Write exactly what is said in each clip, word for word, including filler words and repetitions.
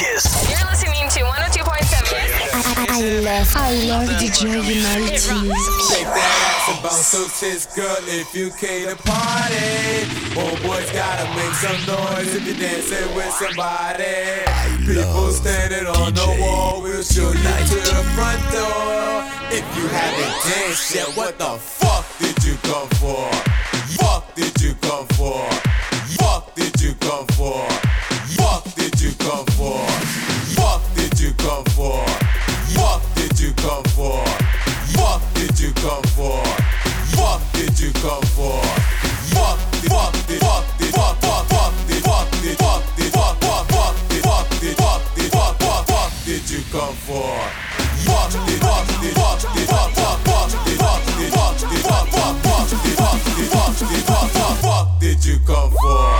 Kiss. You're listening to one oh two point seven Kiss. I, I, I love, I love D J United. Shake that ass and bounce so tits, girl, if you came to party. Oh, boys gotta make some noise if you're dancing with somebody. People standing on D J the wall, we'll show you to the front door. If you haven't danced yet, what the fuck did you come for? Fuck did you come for? Fuck did you come for? Fuck did you come for? Fuck did you come for? Fuck did you come for? Fuck did you come for? Fuck did you come for? Fuck did fuck did fuck did fuck fuck fuck did fuck did fuck did fuck fuck fuck did fuck did fuck did fuck fuck fuck did you come for? Fuck did fuck did fuck did fuck fuck fuck did fuck did fuck did fuck fuck fuck did fuck did fuck did fuck fuck fuck did you come for?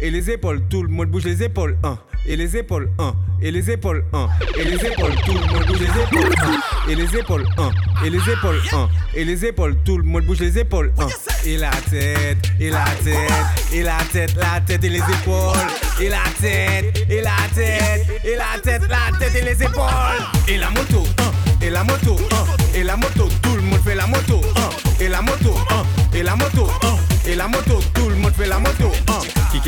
Et les épaules, tout le monde bouge les épaules, hein. Et les épaules, hein. Et les épaules, hein. Et les épaules, tout le monde bouge les épaules, hein. Et les épaules, hein. Et les épaules, hein. Et les épaules, tout le monde bouge les épaules, hein. Et la tête, et la tête, et la tête, la tête et les épaules. Et la tête, et la tête, et la tête, la tête et les épaules. Et la moto, hein. Et la moto, hein. Et la moto, tout le monde fait la moto, hein. Et la moto, hein. Et la moto, hein. Et la moto, tout le monde fait la moto, hein.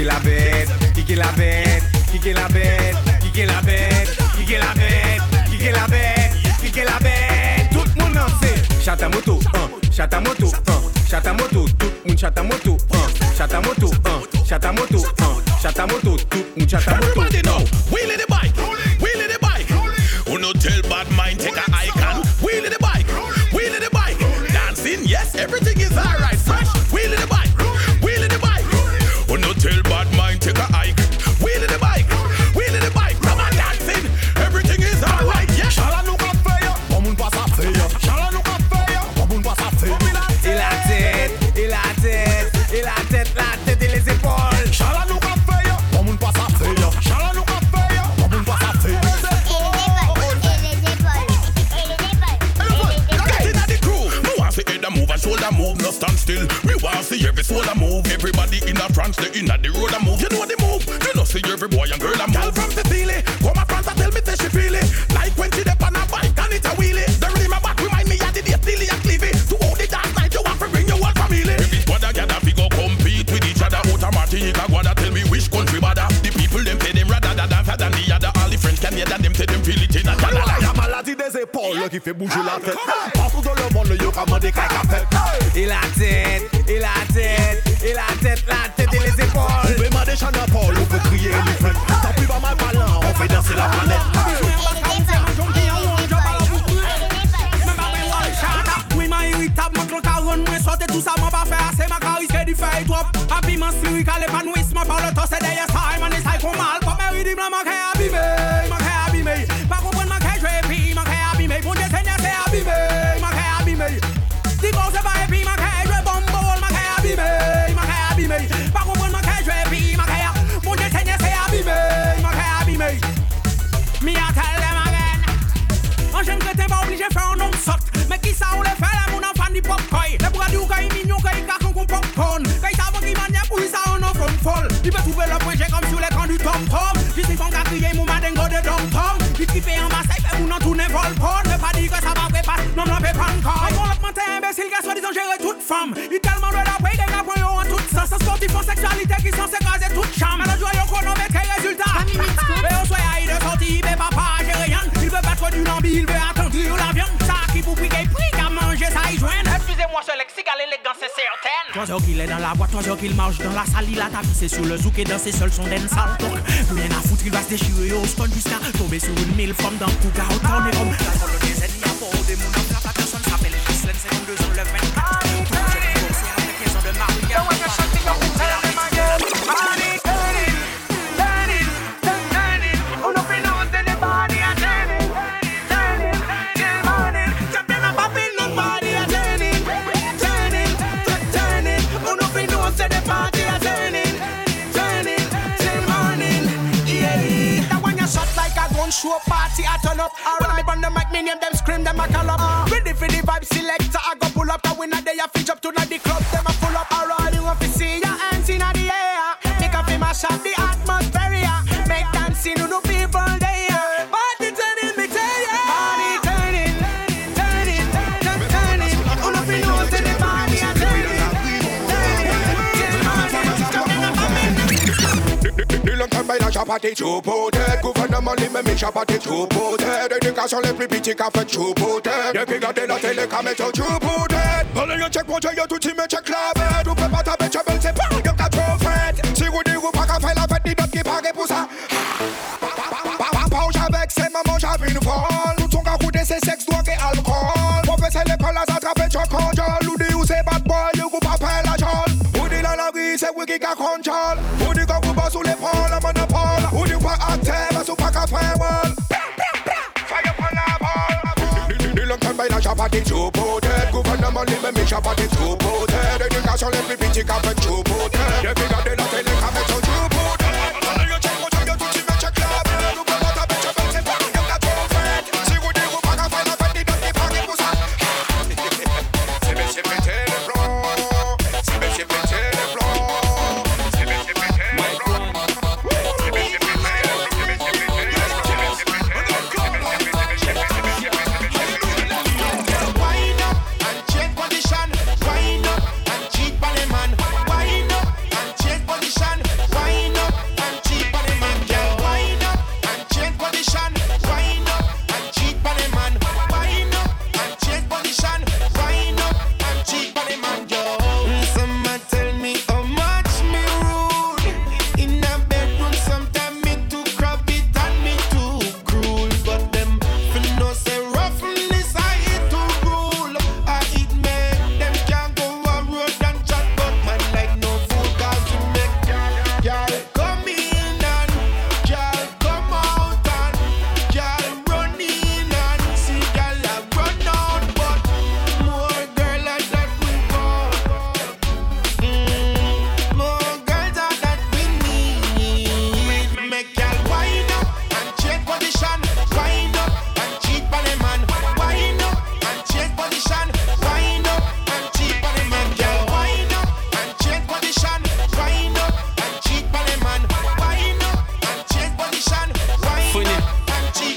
Kicker la bête, kicker la bête, kicker la bête, kicker la bête, kicker la bête, kicker la bête, kicker la bête. Tout le monde danse. Chata moto, un, chata moto, un, chata moto, tout le monde chata moto, un, chata moto, un, chata moto, un, chata moto, tout le monde chata moto. Everybody know, wheel in the bike, wheel in the bike. Who no tell bad mind take a icon. Wheel in the bike, wheel in the bike. Dancing, yes, everything is alright. Fresh, wheel in the bike. Tell bad mind take a hike. Wheel in the bike, wheel in the bike. Come on dancing, everything is alright. Yeah. Chala nous cap faire, on moun pas ça faire. Chala nous cap faire, on moun pas ça faire. Il a tête, il a tête, il a tête, la tête et les épaules. Chala nous cap faire, on moun pas ça faire. Chala nous cap faire, on moun pas ça faire. Et les épaules, et les épaules, et les épaules. Look at it at the crew. We want to see head a move and shoulder move, no stand still. We want to see every soul a move. Everybody in a trance, they in a the road a move. You know the move, you know see every boy and girl a move. Girl from Sicily, come a France and tell me that she feel it. Like when she dip on a bike and it's a wheelie. The rhythm a back remind me of the day Steely and Cleavy. To all the dance night you have to bring your whole family. Every squad a gather, we go compete with each other. Out of Martinique, Guada, tell me which country bother. The people them say them rather than dance than the other. All the French can hear that them say them feel it in a Canada. Il y a maladie des épaules qui fait bouger la tête. Partout dans le monde, le yoga m'a des caca fait. Il a tête, il a tête. Et la tête, la tête et les épaules. On met ma des chansons à Paul, on peut crier les fêtes. Tant pis pas mal parlant, on fait danser la planète. Oui, ma irritable, ma clocaronne, moi sauter tout ça, moi pas faire assez, ma carie, c'est du feuille drop. Happy, ma siri, qu'à l'épanouissement, par le temps, c'est d'ailleurs ça, et ma n'est-ce qu'on mal. Pas ma ridim, la ma carie abîmée, ma carie abîmée. Pas comprendre ma carie, je épie, ma carie abîmée. Pour des seigneurs, c'est abîmée, ma carie abîmée. Dis bon, c'est pas épie, ma carie, je bombe, ma carie abîmée. Par contre, ma caille, je vais ma caille. Mon Dieu, Seigneur, c'est abîmé, ma caille abîmé. M'y attelle ma reine. En j'aime que t'es pas obligé de faire un homme sort. Mais qui ça, on le fait, les mon enfant du pop-coy. Les bras du gars, ils mignon, qu'ils carcon qu'on pop-corn. Qu'ils savent qu'ils maniaient pour ça, on en font folle. Ils peuvent trouver le projet comme sur les camps du tom-tom. Ils se font crier, mon madingo de tom-tom. Ils kiffent en Marseille, ils font tourner vol-porn. Ne pas dire que ça va préparer, non, non, fait pas encore. Ils vont augmenter imbécile, qu'elles soient disant gérer toute femme. Ils tellement de la paix, des gars, sans sportif en sexualité qui sont s'écraser toute chambre. Alors joyeux qu'on en met quel résultat. Et on soit aïe de sortie, mais papa, j'ai rien. Il veut battre du lambi, il veut attendre la viande. Ça qui vous pique et pique à manger, ça y joindre. Excusez-moi ce lexique, à l'élégance c'est certaine. Trois heures qu'il est dans la boîte, trois heures qu'il marche dans la salle. Il a tapissé sur le zouk et dansé seul son den sale. Donc, pour rien à foutre, il va se déchirer au stone jusqu'à tomber sur une mille femmes dans tout cas. Autant de hommes. La colonie des ennemis à bord des mouns en la personne s'appelle Gislaine, c'est nous deux ans le vingt-quatre. Don't want to shut me up and tell them again. Money, turning, turning, turning. Who don't feel out in the body and turning, turning, turning, turning. Jumping up and feel nobody and turning, turning, turning. Who don't feel out in the body and turning, turning, turning. Yeah. That when you shot like a gun, show party, I turn up. When I burn the mic, me name them scream, them I call up. Ready for the vibe selector, I go pull up. Cause when I day I feel up to the club, them I pull up. Shut the atmosphere, yeah. Make them see new the people there. Yeah. Party turning, me tell ya. Party turning, turning, turning, turning. All of you know the party is turning, turning, turning. The long time by the chapati choupo te, gouvernement lui même chapati choupo te. Dédication les plus petits qu'a fait choupo te. Depuis gardé la télé qu'a mis sur choupo te. Allez yo check monte yo tout team check la bête. Ou peut pas taper chabelle c'est pas yo qu'a trop fait. Si vous c'est sexe, drogue et alcool. Professeur l'école a attrapé choc-control. Ou dit où c'est bad boy, ou vous papel la chole. Ou dit dans la rue, c'est vous qui a contrôle. Ou dit qu'on vous bosse sous l'épaule, un monopole. Ou dit pas acteur, sous pas qu'à faire wall. Fire pour la balle. Du long terme, il a chapati choupo tête. Gouvernement lui-même, il chapati choupo tête. Éducation, les plus petits qu'a fait choupo tête. Les plus gardés, la télé qu'a fait choupo tête. Wind up and cheat on the man. Wind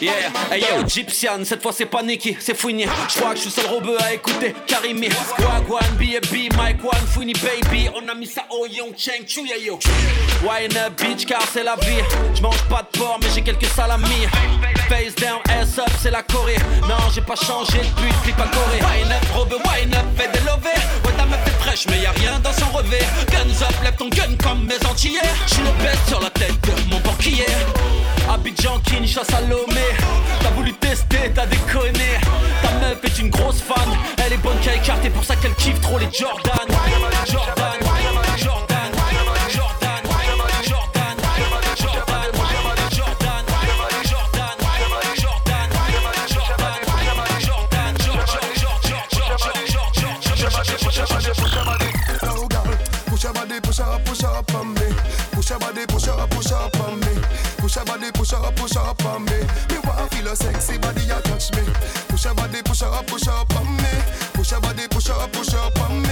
Yeah, hey yo, Gypsian, cette fois c'est pas Nicky, c'est Fouini. J'crois que j'suis seul robeux à écouter Karimi. Wagwan, B F B, Mike One, Fouini Baby. On a mis ça au Young Cheng Chuya yo. Why in a bitch car c'est la vie. J'mange pas de porc mais j'ai quelques salamis. Face down, ass up, c'est la Corée. Non, j'ai pas changé depuis le clip à Corée. Wine up, robeux, wine up, fais des lovés. Ouais, ta meuf est fraîche mais y'a rien dans son revêt. Guns up, lève ton gun comme mes antillais. J'suis le best sur la tête de mon banquier. Abidjan, Kinshasa, Salomé. T'as voulu tester, t'as déconné. Ta meuf est une grosse fan. Elle est bonne qu'à écarter, pour ça qu'elle kiffe trop les Jordan. Jordan, Jordan. Push her up, push her up on me. Me wanna feel a sexy body, ya touch me. Push her body, push her up, push her up on me. Push her body, push her up, push her up on me.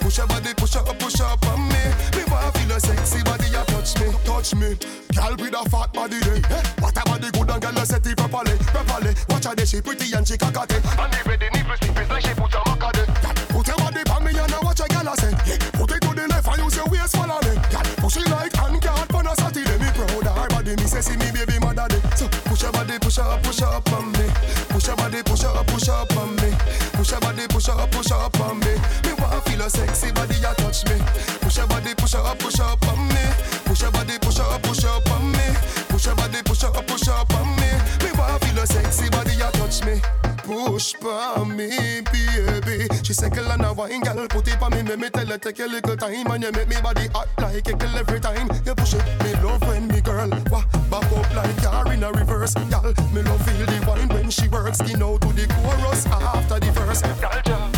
Push her body, push her up, push her up on me. Me wanna feel a sexy body, ya touch me, touch me. Girl with a fat body, eh? What a body good and girl a set it properly, properly. Watch her, she pretty and she cocked it. And the way the nipples slip is like she put her back on it. Put your body on me and I watch a girl a set. Put it to the left and use your waist follow me. Push it like and can't for no Saturday. Me proud of her body, me say see me baby mother day. So push her body, push her, push her up on me. Push her body, push her, push her up on me. Push her body, push her, push her up on me. Me wanna feel a sexy body, ya touch me. Push her body, push her, push her up on me. Push her body, push her, push her up on me. Push her body, push her, push her up on me. Me wanna feel a sexy body, ya touch me. Push for me, baby. She say, girl, and I wine, girl, put it for me. Make me tell her, take a little time. And you make me body hot like a girl every time. You push it, me love when me girl wah, back up like car in a reverse. Girl, me love feel the wine when she works. Skin out to the chorus after the verse. Girl, girl.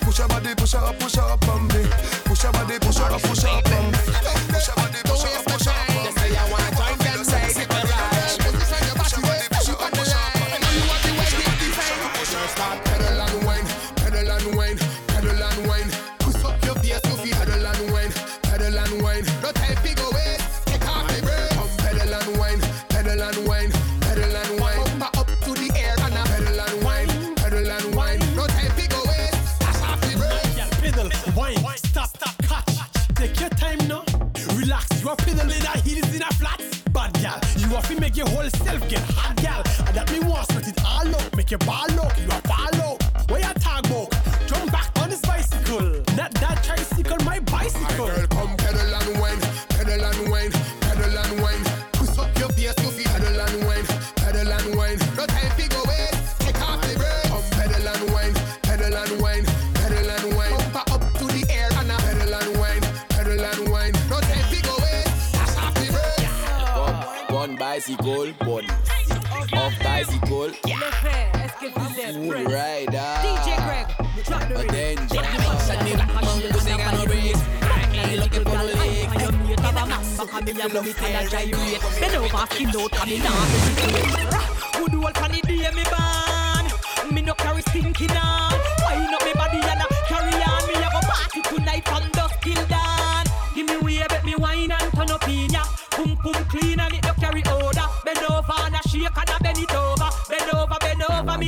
Push her body, push her, push her, pump me. Push her body, push her, push her, pump me. Push her body, push her, push her, pump me. I wanna join them, say it right. Your whole self get hot, gal. And that me want sweat it all up. Make your ball up, you are follow. Where you talk about? Jump back on this bicycle. Not that tricycle, my bicycle. My girl, come pedal and wine, pedal and wine, pedal and wine. Push up your face, you feel pedal and wine, pedal and wine. No time to go away, take off the brakes. Come pedal and wine, pedal and wine, pedal and wine. Bumper up to the air and a pedal and wine, pedal and wine. No time to go away, take off the brakes. One bicycle, body. Off bicycle. Yeah. Est-ce que vous êtes prêts? Rider. D J Greg, drop the rhythm. Attention. I'm looking for the lake. I'm looking for the lake. Me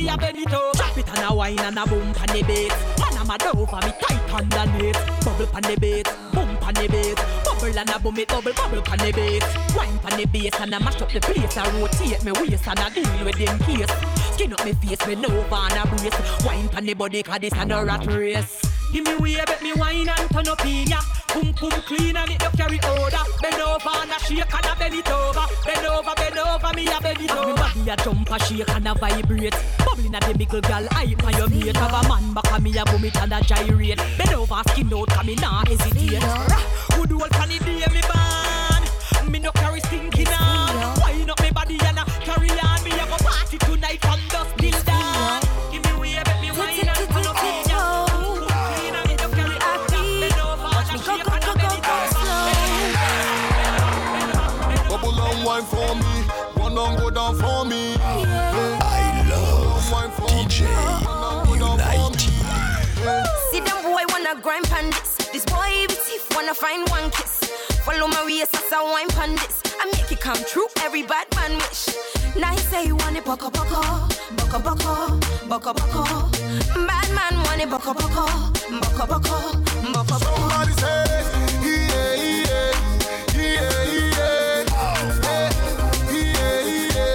a bend it over, drop it and a wine and a boom pan the beat. Man I'm a dover, me tight underneath. Bubble pan the beat, boom pan the beat. Bubble and a boom it, bubble bubble pan the beat. Wine pan the beat and a mash up the place. I rotate me waist and a deal with them case. Skin up me face with no van a brace. Wine pan the body 'cause this a no rat race. Give me way, bet me wine and turn up in ya. Pum pum clean and it don't carry odor. Bend over and a shake and a bend it over. Bend over, bend over, me a bend it over. Me body a jump a shake and a vibrate. Bubbling at the mickle girl, I for your mate. Have a man back and me a vomit and a gyrate. Bend over, skin out, 'cause me nah hesitate. Good old funny day, me man. Me no carry stinking on. Wine up me body and a carry on. Me a go party tonight from dusk till dawn. Give me way, bet me wine and turn up in ya. Wine for me, one on go down for me. I love D J United. See them boy wanna grind pan this. This boy with teeth wanna find one kiss. Follow my waist. So I'm pundits, I make it come true, every bad man wish. Now he say he want it, boko boko, boko boko, boko boko. Bad man want it, boko boko, boko boko, boko boko. Somebody say, yeah, yeah, yeah, yeah, yeah, yeah, yeah, yeah, yeah, yeah.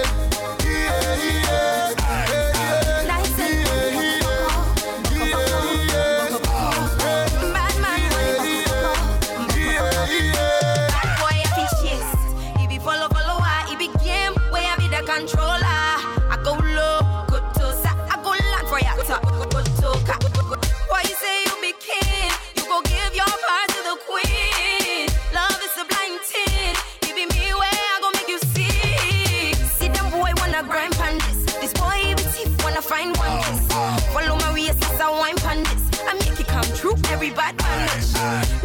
Every bad man wish.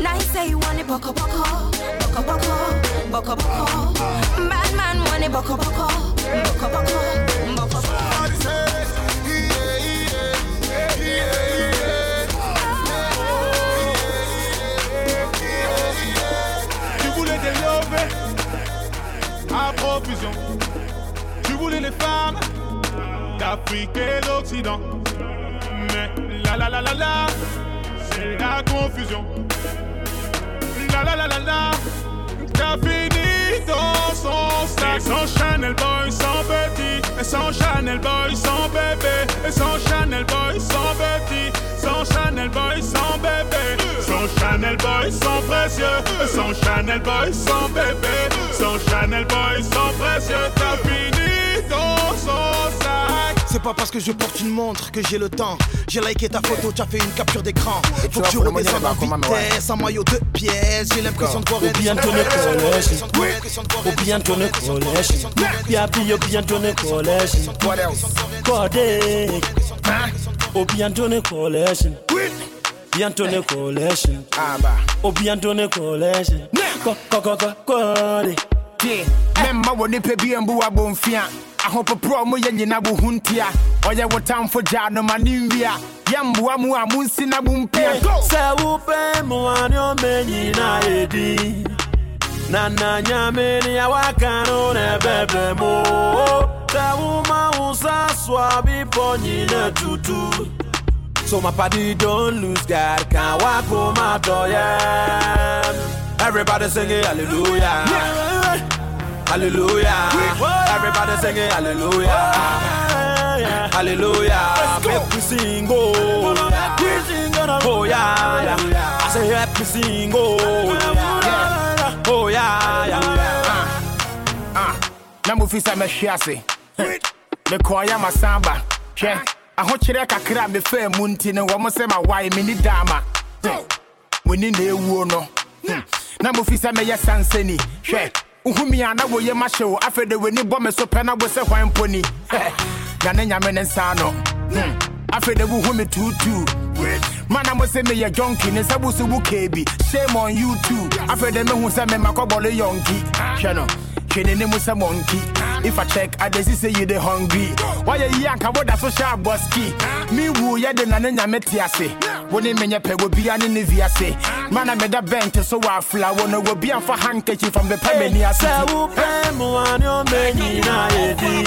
Now he say he want it boko boko, boko boko, boko boko. Bad man want it boko boko, boko boko, boko boko. Somebody say, yeah, yeah, yeah, yeah. Tu voulais des lobes à profusion. Tu voulais les femmes d'Afrique et d'Occident. Mais la la la la la. La confusion. La la la la la. T'as fini dans son sac. Et sans Chanel boy, sans petit. Et sans Chanel boy, sans bébé. Et sans Chanel boy, sans petit. Sans Chanel boy, sans bébé. Sans Chanel boy, sans précieux. Et sans Chanel boy, sans bébé. Sans Chanel boy, sans précieux. T'as fini dans son sac. C'est pas parce que je porte une montre que j'ai le temps. J'ai liké ta photo, t'as fait une capture d'écran. Faut que tu redescendes en vitesse, un maillot de pièces. J'ai l'impression de voir elle. Obiantone collège, Obiantone collège. Yabi Obiantone collège. Codé, Obiantone collège. Obiantone collège. Obiantone collège. Codé. Même ma wode pebi mbu wa bonfia. Ahopo pro mo yenye na buhuntia. Oye wotam fo jano maniwia. Yambu amu amunsi na bumpia. Se upe muanyo menyi na edi. Nana nyameni ya wakano ne bebe mo. Se uma usa swabi ponyi na tutu. So my body don't lose God. Can't walk for my doyam. Everybody singing hallelujah. Yeah. Hallelujah. Everybody singing hallelujah. Hallelujah. Happy single. Oh yeah. I say happy single. Oh yeah. Ah. Na mufisa me shiase. Me koya masamba. Che. Aho chire kakra me fe munti ne wo mo se ma wai me ni dama. We ni na ewu no. Na mufisa me yesanseni. Che. Uhumia na wo ye ma show afede we ni bome so pena bo se hwan poni na na nyame ne nsa no afede wo hu me tutu mana mo se me ye jonki ne sabu su bu kebi shame on you too afede me hu se me makobolo yonki hwe no hwe ne mu se monkey if I check I dey say you dey hungry why you yanka boda social boski me wu ye de na na nyame ti ase woni menye pego bia ne ne viase mana me da bent so wa flower no go bia for handkerchief from the pemeni ase wo pemu anyo menyi na edi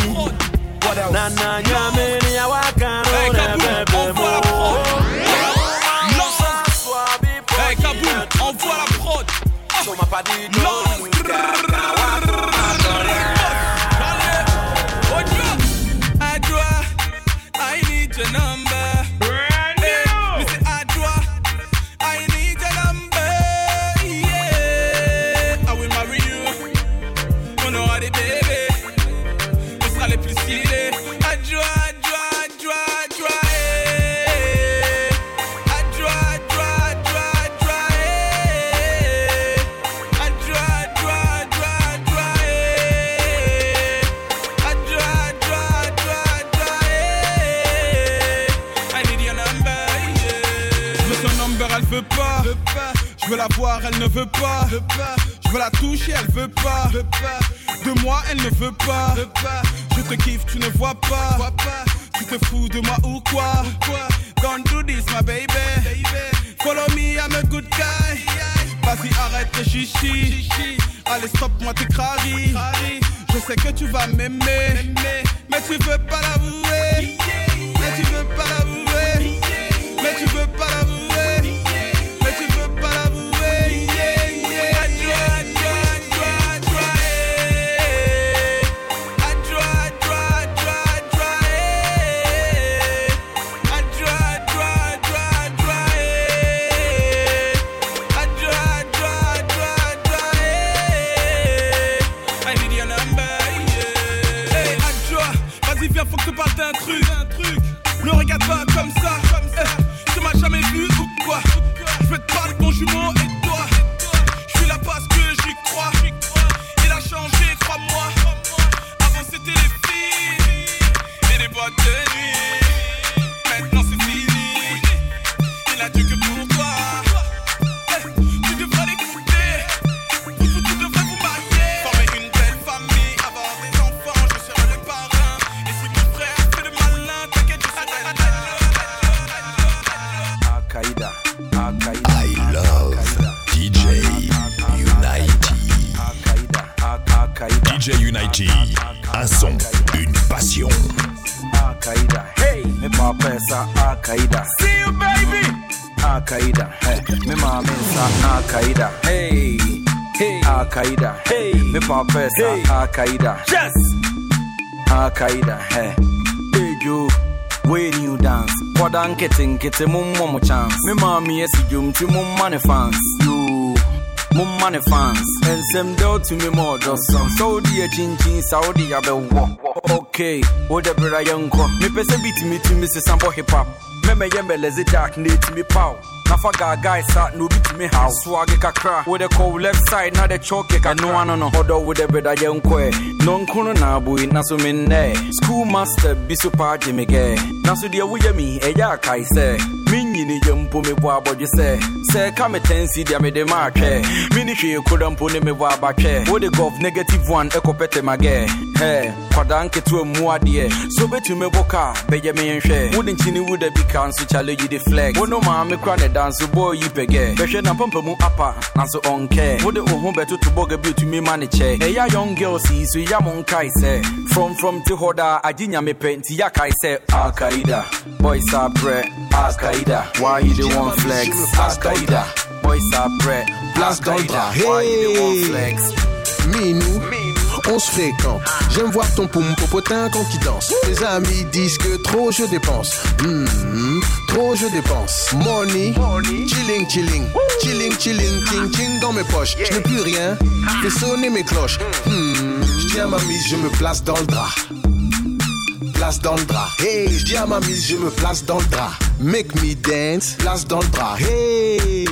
na na nyame ni awaka no na bebe mo hey kaboum envoie la prod so m'a pas dit non. Your number, brand hey, new. Mister Adwa, I need your number. Yeah, I will marry you. On aura des bébés. On sera les plus stylés. Adwa, Adwa, Adwa, Adwa. Hey. Adwa, Adwa, Adwa, Adwa. Hey. Adwa, Adwa, Adwa, Adwa. Hey. Adwa, Adwa, Adwa, Adwa. Hey. Elle veut pas, je veux la voir, elle ne veut pas, je veux la toucher, elle veut pas, de moi elle ne veut pas, je te kiffe, tu ne vois pas, tu te fous de moi ou quoi, don't do this my baby, follow me I'm a good guy, vas-y arrête les chichis, Allez stop, moi t'es crari. Je sais que tu vas m'aimer, mais tu veux pas l'avouer. Mais tu veux pas l'avouer. Mais tu veux pas l'avouer. Mais tu veux pas l'avouer. Faut que je te parle d'un truc, un truc. Ne regarde pas comme ça, comme ça. Eh, tu m'as jamais vu ou quoi? Je veux te parler de ton jumeau et toi. Je suis là parce que j'y crois. Il a changé, crois-moi. Avant c'était les filles et les boîtes de nuit. Maintenant c'est fini. Il a dû que pour toi. Eh, tu devras l'écouter. Vous, vous devrez vous marier. Former une belle famille, avoir des enfants. Je serai le parrain. I love D J Unity. D J Unity, un son, une passion. Hey, me papa sa Al-Qaïda. See you baby. Al-Qaïda, hey, me mama sa Al-Qaïda. Hey, hey, Al-Qaïda, hey, me papa sa Al-Qaïda. Yes, Al-Qaïda, hey, hey you. When you dance, what I'm getting, get a mum mum chance. My mommy is a jum to mum money fans. You, mum money fans. And some doubt to me more, just some. So dear chin chin, Saudi Abel. Okay, whatever I young call. Me person beat me to Missus Sambo hip hop. Meme Yemel is a dark need to me pow. Nafaga guys start no beat me how. Swag a crack with a cold left side, not a choke. I know I don't know how to with a bread I young quay. Non kuno nabu in Nasumin there. Schoolmaster be super Jimmy gay. Nasu dear William, a yak I say. Mini jumpo me wabo you say. Say come a ten see the made mark. Mini she couldn't put me wabake. What the golf negative one echo pete mage. Hey, Quadanke to a muadie. So bet you me boka, Benjamin share. Wouldn't chini would be council challenge the flag. Oh no mamma cranny. Dance so boy you pege. Beshe na pump mu apa, and so on care. Wode ohun beto to boga bi to me manage. Eya young girls see so ya mon kai say. From from to hoda ajinya me pe nti ya kai say. Al-Qaïda, boys are bread. Al-Qaïda, why you the one flex? Al-Qaïda, boys are bread. Al-Qaïda, why you the one flex? Me nu. On se fréquente, j'aime voir ton poum popotin quand il danse. Tes amis disent que trop je dépense. Mmh, trop je dépense. Money, Money. Chilling, chilling. Woo. Chilling, chilling, ching, ching dans mes poches. Yeah. Je n'ai plus rien, fais sonner mes cloches. Mmh, je dis à ma mise, je me place dans le drap. Place dans le drap. Hey, je dis à ma mise, je me place dans le drap. Make me dance, place dans le drap. Hey.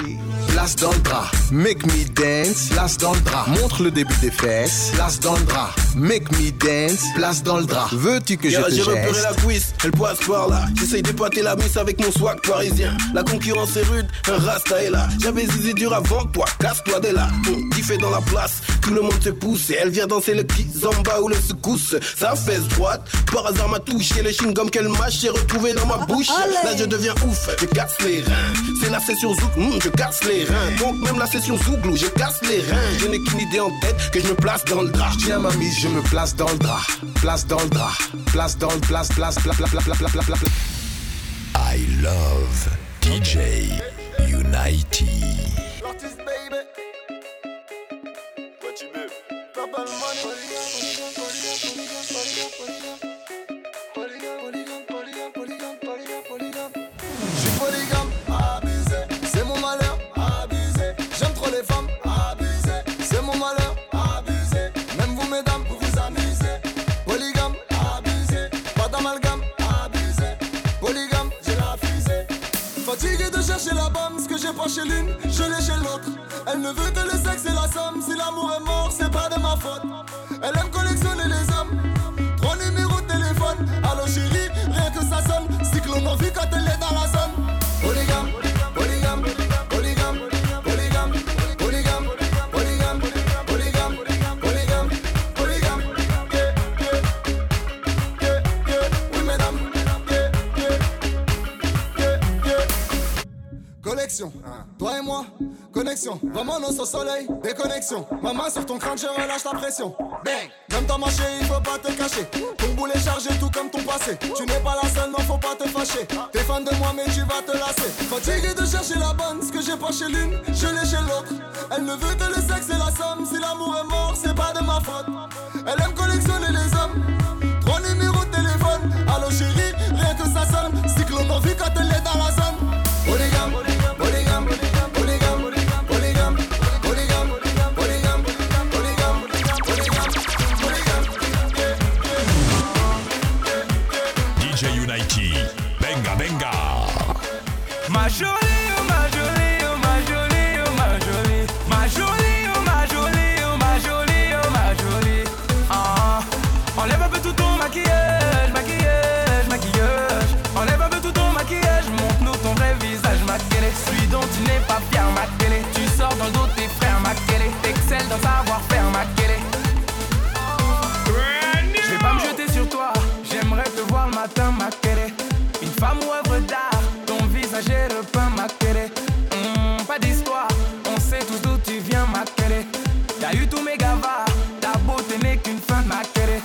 Place dans le drap, make me dance, place dans le drap. Montre le début des fesses, place dans le drap. Make me dance, place dans le drap. Veux-tu que yeah, je te j'ai geste? J'ai repéré la cuisse, elle passe par là. J'essaye d'épater la miss avec mon swag parisien. La concurrence est rude, un rasta est là. J'avais zizé dur avant toi, casse-toi dès là. On kiffait dans la place, tout le monde se pousse. Et elle vient danser le kizomba ou le secousse. Sa fesse droite, par hasard m'a touché. Le chewing-gum qu'elle mâche, j'ai retrouvé dans ma bouche. Là je deviens ouf, je casse les reins. C'est la session zouk, mmh, je casse les reins. Donc même la session Zouglou, je casse les reins. Je n'ai qu'une idée en tête, que je me place dans le drap. Tiens ma mise, je me place dans le drap. Place dans le drap. Place dans le place, place, place, place, place, place, place, place. I love D J Unity. Artist baby. What you do? Papa money. Je suis polygame. J'ai la bombe, ce que j'ai pas chez l'une, je l'ai chez l'autre. Elle ne veut que le sexe et la somme. Si l'amour est mort, c'est pas de ma faute. Elle aime collectionner les hommes. Trois numéros de téléphone. Allô chérie, rien que ça sonne. Cyclone en vue quand elle est dans la zone. Polygame, polygame, polygame, polygame, polygame, polygame, polygame, polygame, polygame. Yeah, yeah, yeah, yeah. Oui mesdames. connexion. Toi et moi, connexion. Vraiment nos au soleil, déconnexion. Ma main sur ton crâne, je relâche la pression. Bang. Même ta marché, il faut pas te cacher. Ton boulet chargé tout comme ton passé. Tu n'es pas la seule, non faut pas te fâcher. T'es fan de moi mais tu vas te lasser. Fatigué de chercher la bonne, ce que j'ai pas chez l'une, je l'ai chez l'autre. Elle ne veut que le sexe et la somme. Si l'amour est mort, c'est pas de ma faute. Elle aime collectionner les hommes. Trois numéros de téléphone. Allô chérie, rien que ça sonne. Cyclone en vue quand elle est dans la zone. Polygame, polygame, polygame, polygame, polygame, polygame, polygame, polygame. D J Unity, benga benga. Ma jolie, oh ma jolie, oh ma jolie, oh ma jolie, ma jolie, oh ma jolie, oh ma jolie, oh ma jolie. Ah, enlève un peu tout ton maquillage, maquillage, maquillage. Enlève un peu tout ton maquillage, montre-nous ton vrai visage, ma télé. Celui dont tu n'es pas fier, ma télé. Tu sors dans le dos tes frères, ma télé. T'excelles dans savoir-faire, ma télé. Je vais pas me jeter sur toi, j'aimerais te voir le matin, ma télé. Une femme ou œuvre d'art, ton visage est repeint, ma télé. Mmh, pas d'histoire, on sait tous d'où tu viens, ma télé. T'as eu tous mes gavards, ta beauté n'est qu'une fin, ma télé.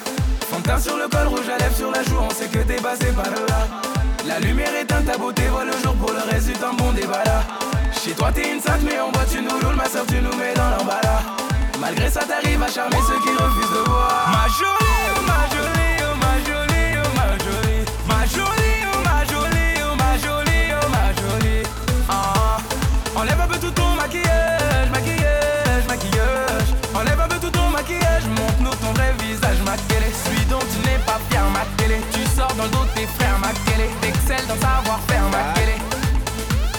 Fontaine sur le col, rouge à lèvres sur la joue, on sait que t'es passé par là. La lumière éteint, ta beauté voit le jour pour le reste d'un bon débat là. Chez toi t'es une sainte mais en boîte tu nous loules, ma soeur tu nous mets dans l'emballat. Malgré ça t'arrives à charmer ceux qui refusent de voir. Ma jolie, oh ma jolie, oh ma jolie, oh ma jolie. Ma jolie, oh ma jolie, oh ma jolie, oh ma jolie. Ah, enlève un peu tout ton maquillage, maquillage, maquillage. Enlève un peu tout ton maquillage, montre-nous ton vrai visage, ma télé. Celui dont tu n'es pas fier, ma télé. Tu sors dans le dos tes frères, ma télé. T'excelles dans savoir-faire, ma télé.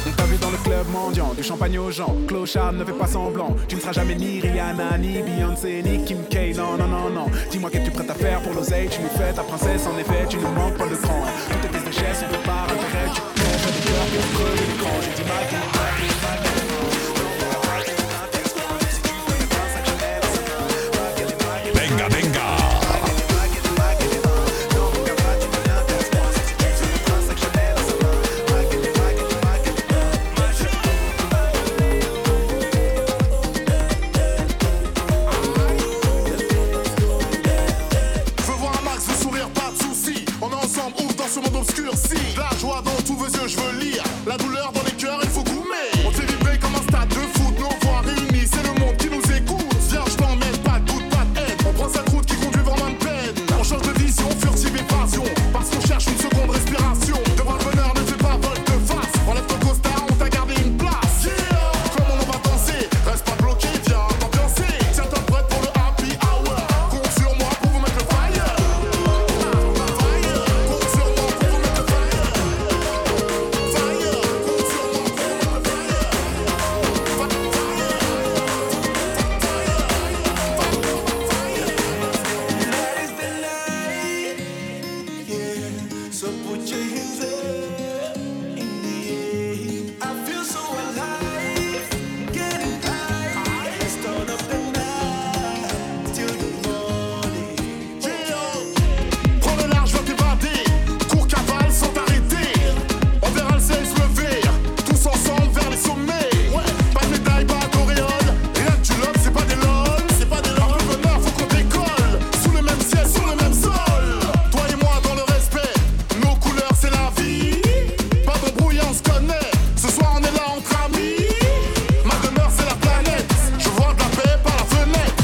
On t'a vu dans le club mendiant, du champagne aux gens. Clochard ne fait pas semblant. Tu ne seras jamais ni Rihanna, ni Beyoncé, ni Kim K. Non, non, non, non. Dis-moi qu'es-tu prête à faire pour l'oseille. Tu nous fais ta princesse, en effet, tu nous manques pas de cran. Toutes tes pièces de chaise, on peut pas repérer. Tu plonges des cœurs qui ont crevé l'écran. J'ai dit mal que mal. Venga, venga. Je veux voir un max de sourire, pas de soucis. On est ensemble, ouf, dans ce monde obscur. Si la joie dans tous vos yeux, je veux lire. La douleur dans les cœurs, il faut goumer. On s'est vibré comme un stade de foot. Nos voix réunies, c'est le monde qui nous écoute. Viens, je t'emmène, pas de doute, pas de haine. On prend cette route qui conduit vers ma peine. On change de vision, furtive évasion. Parce qu'on cherche une seconde respiration. Devant le bonheur, ne fais pas volte-face. Enlève ton costard, on t'a gardé une place. Yeah, comment on va danser? Reste pas bloqué, viens t'ambiancer. Tiens-toi prête pour le happy hour. Compte sur moi pour vous mettre le fire. Fire, compte sur moi pour vous mettre le fire. Fire, compte sur moi pour vous mettre le fire. Fire, fire, fire. That is the night, yeah. So put your hands up in the air. I feel so alive, getting high. Start of the night till the morning. Yeah. Prends le large, va t'évader. Cours, cavale sans t'arrêter. On verra le ciel se lever. Tous ensemble vers les sommets. Ouais. Pas de médaille, pas d'auréole. Rien que tu l'homme, c'est pas des lol. C'est pas des lol. Un peu bonheur, faut qu'on décolle. Sous le même ciel, sous le même sol. Toi et moi dans le respect. Nos couleurs, c'est la vie. Pas d'embrouille, on se connaît. Ce soir, on est là entre amis. Ma demeure, c'est la planète. Je vois de la paix par la fenêtre.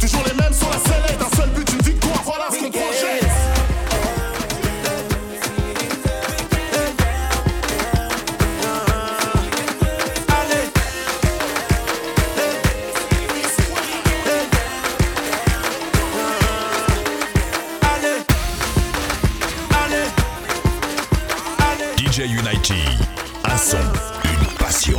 Toujours les mêmes sur la sellette. Un seul but, une victoire. Voilà ce qu'on projette. D J Unity, un son, une passion.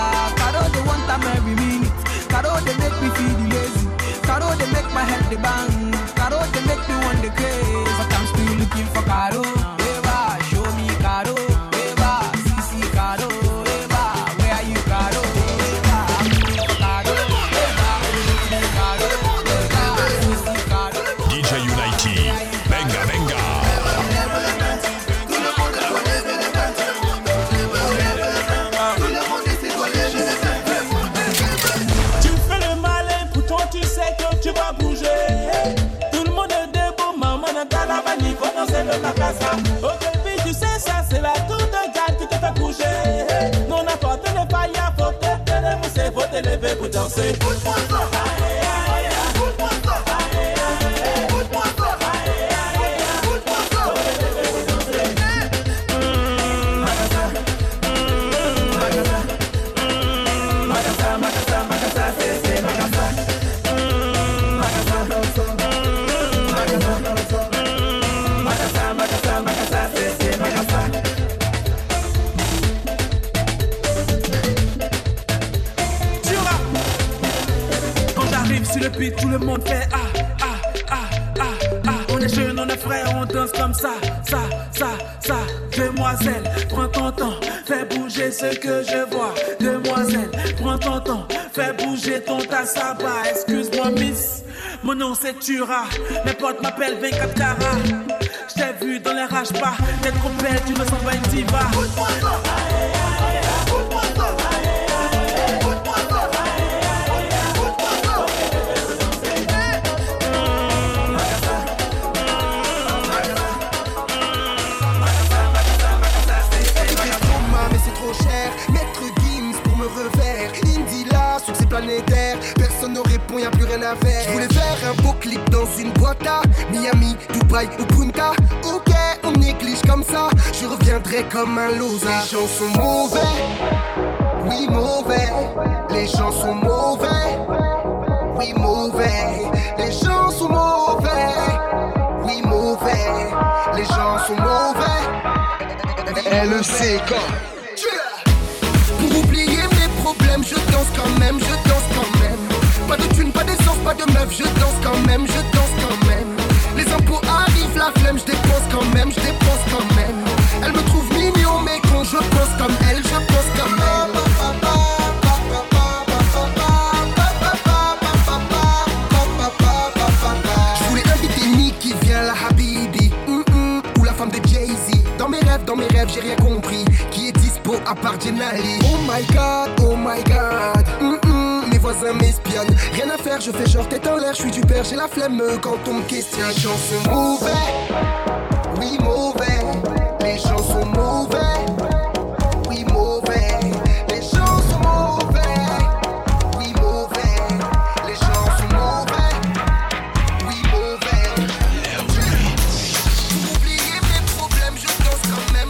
ah. Caro, they want to marry me. Caro, they make me feel lazy. Caro, they make my head the bang. Caro, they make me want the craze. But I'm still looking for Caro. Eva, show me Caro. Eva, see see Caro. Eva, where are you Caro? Eva, I'm looking for Caro. Eva, see Caro. Eva, see see Caro. D J Unity, venga, venga. La casa. Oh, belle fille, tu sais ça, c'est la tour de garde qui te fait bouger. Non, la porte n'est pas là, faut te lever, faut te lever pour danser. Tout le monde fait ah, ah, ah, ah, ah. On est jeunes, on est frères, on danse comme ça, ça, ça, ça. Demoiselle, prends ton temps, fais bouger ce que je vois. Demoiselle, prends ton temps, fais bouger ton tassaba. Excuse-moi, miss, mon nom c'est Tura. Mes potes m'appellent vingt-quatre Tara. Je t'ai vu dans les ragepas, t'es trop belle, tu me sens pas une diva. Personne ne répond, y'a plus rien à faire. Je voulais faire un beau clip dans une boîte à Miami, Dubaï ou Punta. Ok, on néglige comme ça, je reviendrai comme un loser. Les gens sont mauvais, oui mauvais. Les gens sont mauvais, oui mauvais. Les gens sont mauvais, oui mauvais. Les gens sont mauvais, elle le sait quand. Je danse quand même, je danse quand même. Pas de thunes, pas d'essence, pas de meuf. Je danse quand même, je danse quand même. Les impôts arrivent, la flemme. Je dépense quand même, je dépense quand même. Elle me trouve mignon mais quand je pense comme elle, je pense comme elle. Dans mes rêves, j'ai rien compris. Qui est dispo à part Jenali? Oh my god, oh my god. Mm-mm, mes voisins m'espionnent. Rien à faire, je fais genre tête en l'air. Je suis du père, j'ai la flemme quand on me questionne. Les gens sont mauvais, oui mauvais. Les gens sont mauvais, oui mauvais. Les gens sont mauvais, oui mauvais. Les gens sont mauvais, oui mauvais. Oubliez mes problèmes, je danse quand même.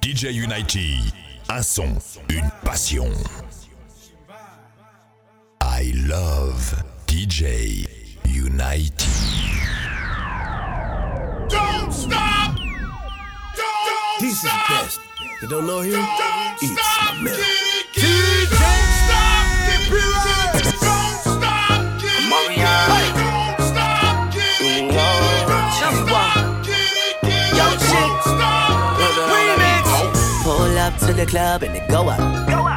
D J Unity, un son, une passion. I love D J Unity. Don't stop! Don't He's stop! He's the best. You don't know him? Don't It's stop, my man. Kitty, kitty, don't stop! Get busy! Don't stop, kitty, kitty, don't stop, kitty, kitty, don't stop, kitty, kitty, don't stop. Pull up to the club and then go up.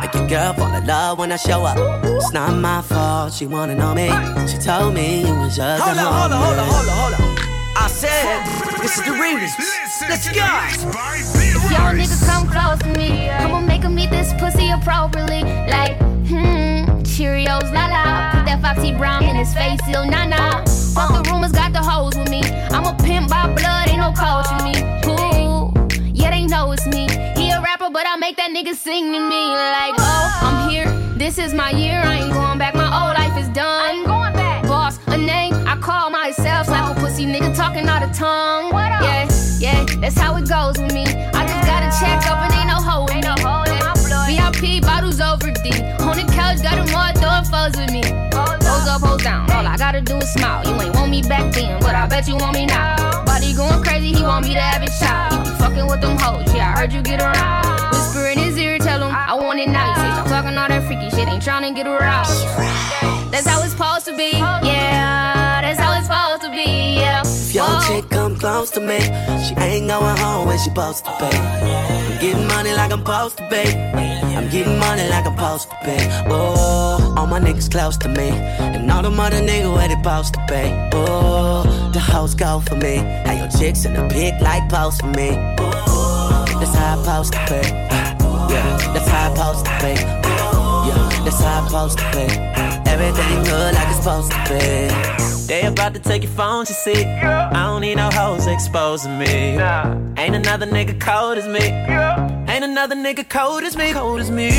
Make your girl fall in love when I show up. It's not my fault, she wanna know me. She told me it was just hold a homie. Hold on, hold on, hold on, hold on. I said, this is the remix. Let's go. Y'all niggas come close to me. I'ma make them eat this pussy appropriately. Like, hmm, Cheerios, la la. Put that Foxy Brown in his face, still nah nah. Fuck the rumors, got the hoes with me. I'm a pimp by blood, ain't no coach with me. Ooh, yeah, they know it's me. He a rapper, but I make that nigga sing to me. Like, oh, I'm here, this is my year. I ain't going back, my old life is done. I ain't going back. Boss, a name, I call myself. Slap a pussy nigga talking out of tongue. What up? Yeah, yeah, that's how it goes with me. I just gotta check up and ain't no hoe in me. Ain't no hoe in my blood. V I P bottles over D. On the couch, got a more throwing foes with me. Pose up, pose down. All I gotta do is smile. You ain't want me back then, but I bet you want me now. Body going crazy, he want me to have a child. He be fucking with them hoes, yeah, I heard you get around. Whisper in his ear, tell him I want it now. You say I'm talking all that freaky shit, ain't trying to get around. That's how it's supposed to be, yeah. That's how it's supposed to be, yeah. If your chick come close to me, she ain't going home when she supposed to pay. I'm getting money like I'm supposed to pay. I'm getting money like I'm supposed to pay. Oh, all my niggas close to me, and all the mother niggas where they supposed to pay. Oh, the house go for me, and your chicks in the pig like post for me. Oh, that's how I supposed to pay. Yeah, that's how I supposed to pay. Yeah, that's how I supposed to pay. Everything good like it's supposed to be. They about to take your phone, you see. Yeah. I don't need no hoes exposing me. Nah. Ain't another nigga cold as me. Yeah. Ain't another nigga cold as me. Cold as me.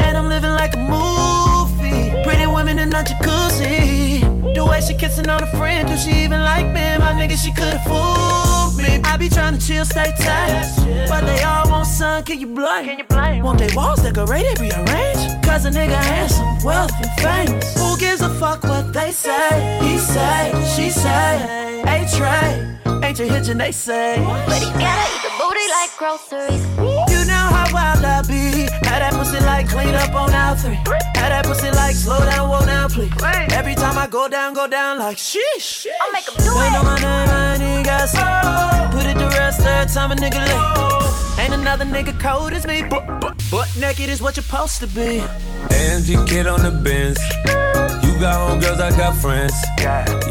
And I'm living like a movie. Pretty women in a jacuzzi. The way she kissing on a friend, do she even like me? My nigga, she could've fooled me. I be trying to chill, stay tight, but they all want sun, can you blame? Can you blame? Want they walls decorated, rearranged? Cause a nigga handsome, wealthy, famous. Who gives a fuck what they say? He say, she say, A-Train, ain't you hitchin', they say. But he gotta eat the booty like groceries. You know how wild I be. Had that pussy like clean up on out three. Had that pussy like slow down, whoa down, please. Every time I go down, go down like sheesh. I'll make him do it. Ain't on my name, I ain't got some. Put it to rest, third time a nigga late. Ain't another nigga cold as me. Butt naked is what you're supposed to be. And you get on the Benz. You got home girls, I got friends.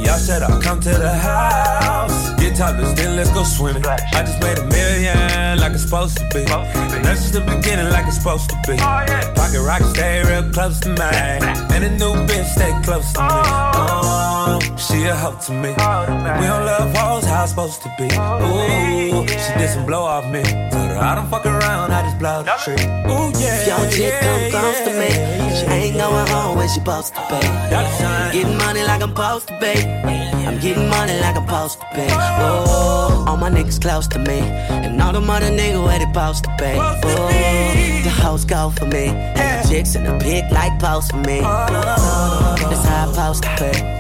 Y'all shut up, come to the house. Get topless, then let's go swimming. I just made a million like it's supposed to be. And that's just the beginning like it's supposed to be. Pocket rockets, stay real close to mine. And a new bitch, stay close to me. Oh, she a hoe to me. We don't love hoes, how it's supposed to be. Ooh, she did some blow off me. I don't fuck around, I just blow the tree. Ooh, yeah. Your chick come close to me. She ain't going home when she supposed to pay. I'm getting money like I'm supposed to pay. I'm getting money like I'm supposed to pay. Oh, all my niggas close to me, and all the mother niggas where they supposed to pay. Oh, the hoes go for me, and the chicks in the pig like post for me. That's how I'm supposed to pay.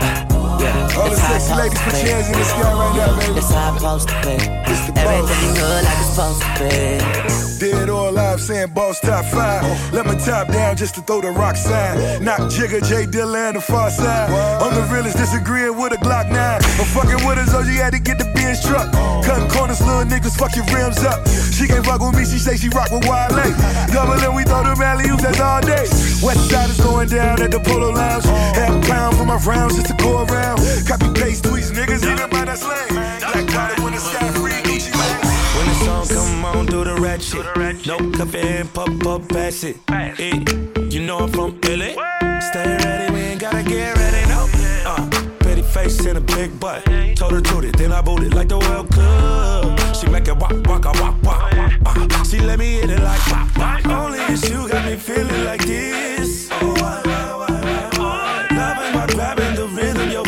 Yeah, all the sexy ladies put your hands in this yard right now, baby. That's how I'm supposed to play. It's the everything good like it's supposed to be. Dead or alive, saying boss top five. Oh. Let my top down just to throw the rock side. Yeah. Knock Jigger, J Dilla, and the far side. Wow. I'm the realest, disagreeing with a Glock nine. I'm fucking with her, so you had to get the Benz truck. Oh. Cutting corners, little niggas, fuck your rims up. She can't fuck with me, she say she rock with Wild Lake. Double and we throw them alley-oops, that's all day. West side is going down at the Polo Lounge. Oh. Half pound for my rounds just to go around. Copy paste tweets, niggas, even by that slang. Black body when the sky free, Gucci man. When the song come on, do the rat shit. No coffee and pop up, pass it. It, you know I'm from L A. Stay ready, we ain't gotta get ready, no. Uh, pretty face and a big butt. Told her to it, then I booted like the World Cup. She make it walk, walk, I walk, walk, walk. She let me hit it like pop, pop. Only if you got me feeling like this. Oh, I love, I love, I love it by grabbing the rhythm, yo.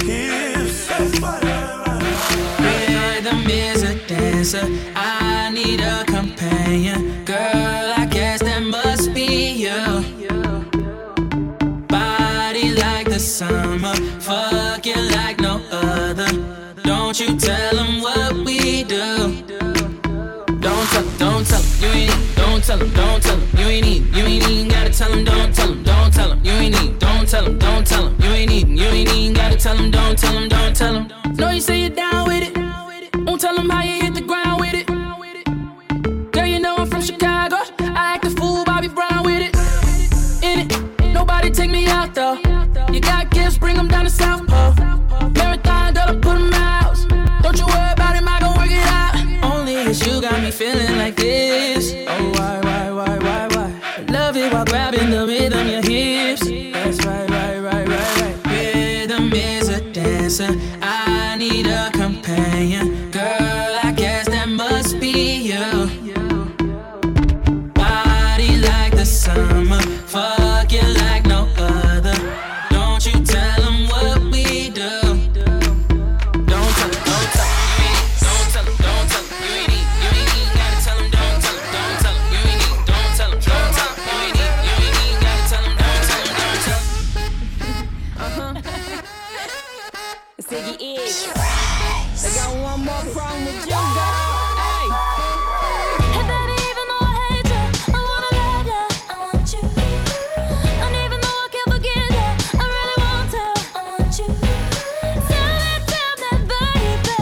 Rhythm is a dancer, I need a companion. Girl, I guess that must be you. Body like the summer, fucking like no other. Don't you tell them what we do. Don't tell them, don't tell them, you ain't need. Don't tell them, don't tell them, you ain't need. You ain't even gotta tell them, don't tell them, don't tell them, you ain't need. Don't tell them, don't tell them, you ain't even, you ain't even gotta tell them, don't tell them, don't tell them. No, you say you're down with it. Won't tell them how you hit the ground with it. Girl, you know I'm from Chicago. I act a fool, Bobby Brown with it. In it. listen, I need a companion. Girl, I guess that must be you. Body like the summer, fuck you like no other. Don't you tell them what we do. Don't tell them, don't tell me. Don't tell them, don't tell them. You ain't need, you ain't need, gotta tell them, don't tell them, don't tell them. You ain't need, don't tell them, don't tell them. You ain't need, you ain't need, gotta tell them, don't tell them, don't tell them. Uh-huh. Ziggy is. I got one more problem with you, girl. Hey. Hey, baby, even though I hate you, I wanna love you, I want you. And even though I can't forget you, I really want to, I want you. Tell me, tell me, baby,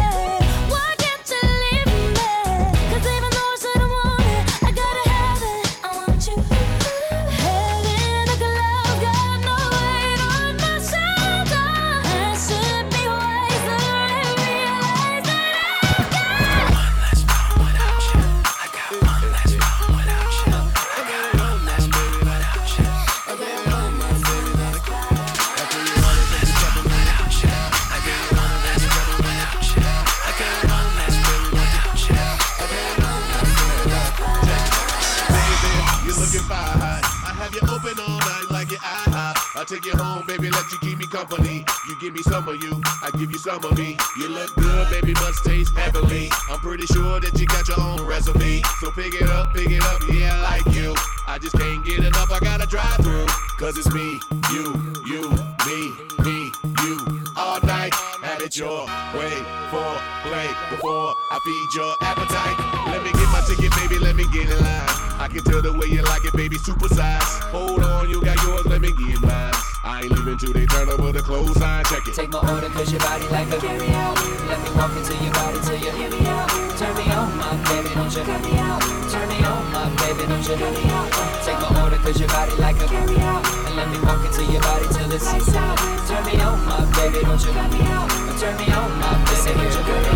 why can't you leave me? 'Cause even though I shouldn't want it, I gotta have it, I want you. Head in the glove, got no weight on my shoulder. I should be. Take you home, baby, let you keep me company. You give me some of you, I give you some of me. You look good, baby, must taste heavenly. I'm pretty sure that you got your own recipe. So pick it up, pick it up, yeah, I like you. I just can't get enough, I gotta drive through. 'Cause it's me, you, you, me, me, you. All night, have it your way, for play, before I feed your appetite. Let me get my ticket, baby, let me get in line. I can tell the way you like it, baby, super size. Hold on, you got yours, let me get mine. I ain't leaving till they turn over the clothesline, check it. Take my order, 'cause your body like a carry out. Let me walk into your body till you hear me out. Turn me on, my baby, don't you hear me out. Turn me on, my baby, don't you hear me out. Take my order, 'cause your body like a carry out. And let me walk into your body till it's lights out. Turn me on, my baby, don't you hear me out. Turn me on, my baby, don't you hear me out.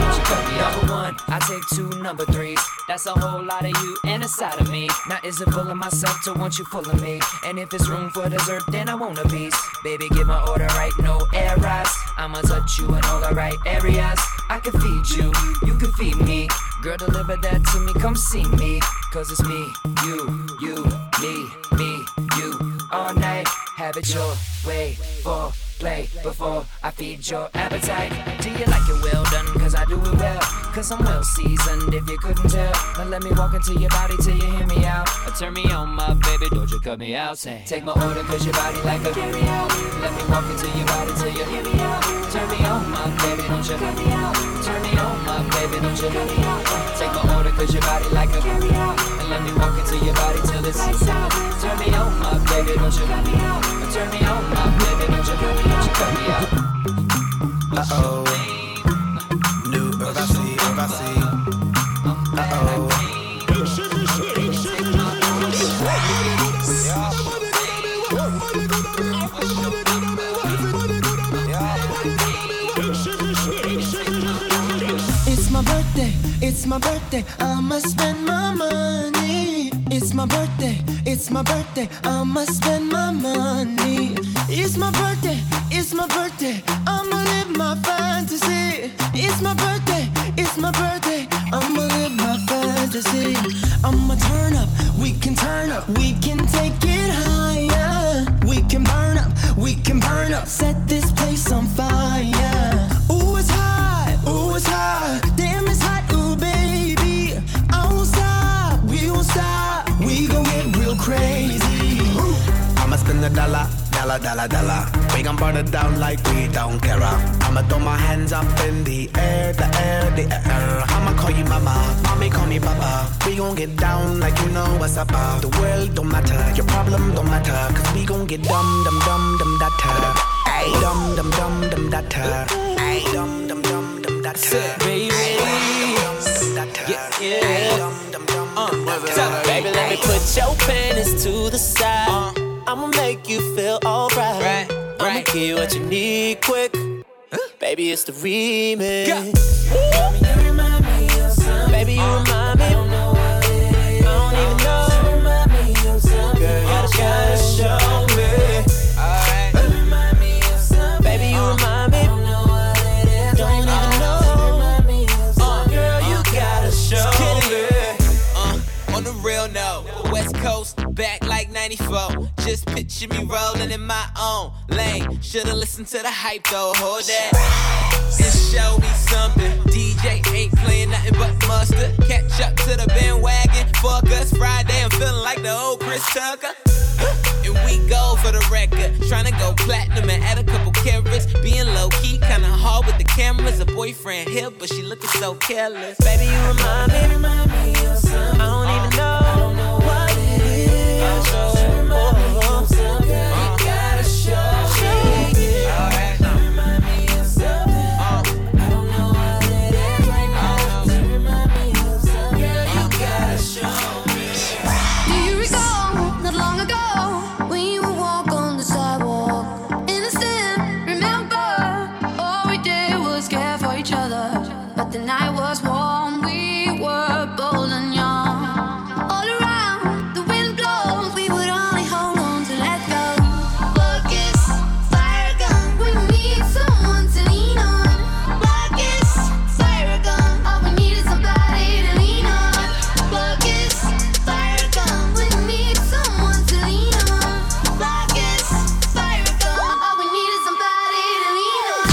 Number one, I take two number threes. That's a whole lot of you and a side of me. Now is it full of myself to want you full of me? And if it's room for dessert, then I want a piece. Baby, get my order right, no errors. I'ma touch you in all the right areas. I can feed you, you can feed me. Girl, deliver that to me, come see me. 'Cause it's me, you, you, me, me, you. All night, have it your way for play before I feed your appetite. Do you like it well done? 'Cause I do it well. 'Cause I'm well seasoned if you couldn't tell. Now let me walk into your body till you hear me out. Or turn me on, my baby, don't you cut me out. Say, take my order, 'cause your body like a carry out. Let me walk into your body till you hear me out. Turn me on, my baby, don't you cut me out. Turn me on, my baby, don't you cut me out. Take my order, 'cause your body like a carry out. And let me walk into your body till it's lights out. Turn me on, my baby, don't you cut me out. Turn me on, my baby, don't you cut me out. Uh oh, new Bugatti, Bugatti. Uh oh, it's my birthday, it's my birthday, I'ma spend my money. It's my birthday, it's my birthday, I'ma spend my money. It's my birthday, it's my birthday, I'ma live my fantasy. It's my birthday, it's my birthday, I'ma live my fantasy. I'ma turn up, we can turn up, we can take it higher. We can burn up, we can burn up, set this place on fire. Ooh, it's hot, ooh, it's hot, damn it's hot, ooh, baby. I won't stop, we won't stop, we gon' get real crazy. Ooh. I'ma spend a dollar. Dollar, dollar, dollar. We gon' burn it down like we don't care. I'ma throw my hands up in the air, the air, the air. I'ma call you mama, mommy call me papa. We gon' get down like you know what's up. The world don't matter, your problem don't matter. 'Cause we gon' get dumb, dumb, dumb, dumb, data. Ay, dumb, dumb, dumb, dumb, data. Ay, dumb, dumb, dumb, dumb, data. Baby, yeah, yeah. So, baby, let me put your panties to the side. Uh. I'ma make you feel alright. Right, I'ma right. give you what you need quick. Huh? Baby, it's the remix. Yeah. You remind me of something. Baby, you remind me. I don't know what it is. I don't even know. You remind me of something. Girl, you gotta, gotta show me. Alright. You remind me of something. Baby, you remind me. I don't know what it is. rolling in my own lane. Should've listened to the hype though, hold that. And show me something. D J ain't playing nothing but mustard. Catch up to the bandwagon. Fuck us, Friday, I'm feeling like the old Chris Tucker. And we go for the record. Tryna go platinum and add a couple carrots. Being low-key, kinda hard with the cameras. A boyfriend here, but she looking so careless. Baby, you remind me, remind me of something. I don't even know, I don't know what it is. I don't know. You remind me of something. You gotta show me. You remind me of something. I don't know what it is right now. You remind me of something. Girl, you gotta show me. Do you recall, not long ago? The night was warm, we were bold and young. All around, the wind blows, we would only hold on to let go. Focus, fire gun, we need someone to lean on. Focus, fire gun, all we need is somebody to lean on. Focus, fire gun, we need someone to lean on. Focus, fire gun, all we need is somebody to lean on.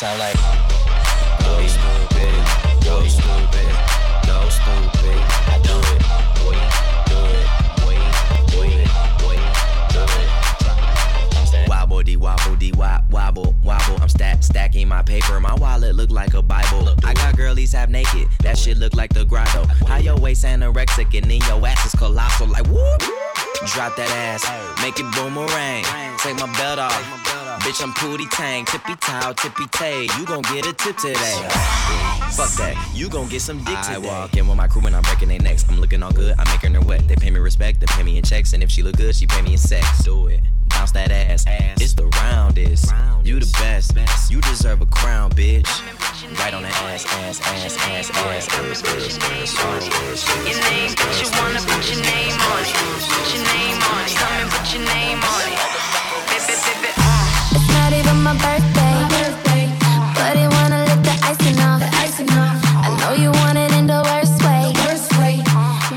Sound like boy, stupid, boy, stupid, no stupid. I do it, boy, do it, boy, boy, boy, do it. Making my paper, my wallet look like a Bible. I got girlies half naked, that shit look like the grotto. How your waist anorexic and then your ass is colossal. Like whoop, drop that ass, make it boomerang. Take my belt off, bitch I'm pooty tang. Tippy towel, tippy tay, you gon' get a tip today. Fuck that, you gon' get some dick today. I walk in with my crew and I'm breaking their necks. I'm looking all good, I'm making her wet. They pay me respect, they pay me in checks. And if she look good, she pay me in sex. Do it, bounce that ass, ass. It's the roundest, roundest. You the best. best, you deserve a crown, bitch. Right on that ass, ass, ass, ass, ass, ass, ass, ass, ass. Your name, but you wanna put your name on it. Put your name on it, come and put your name on it. Baby, baby, uh it's not even my birthday, my birthday. But it wanna let the icing off. I know you want it in the worst way.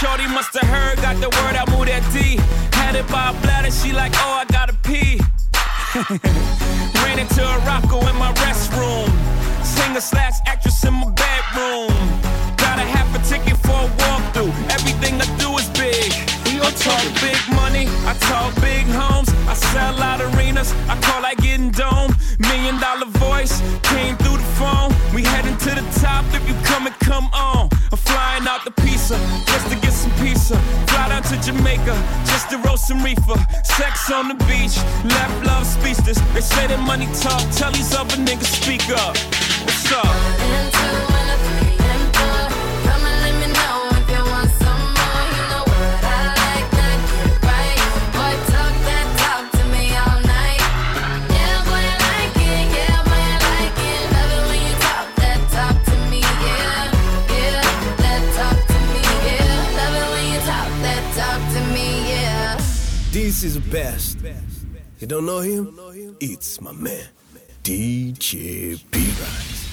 Shorty must have heard, got the word, I moved that D. Had it by a bladder, she like, oh, I gotta pee. Ran into a Rocco in my restroom. Singer slash actress in my bedroom. Gotta have a ticket for a walkthrough. Everything I do is big. I talk big money, I talk big homes. I sell out arenas, I call like getting dome. Million dollar voice, came through the phone. We heading to the top, if you come and come on. I'm flying out to pizza, just to get some pizza. Fly down to Jamaica, just to roast some reefer. Sex on the beach, left love speechless. They say that money talk, tell these other niggas speak up. What's up? This is the best. You don't know him? It's my man, D J P-Rise.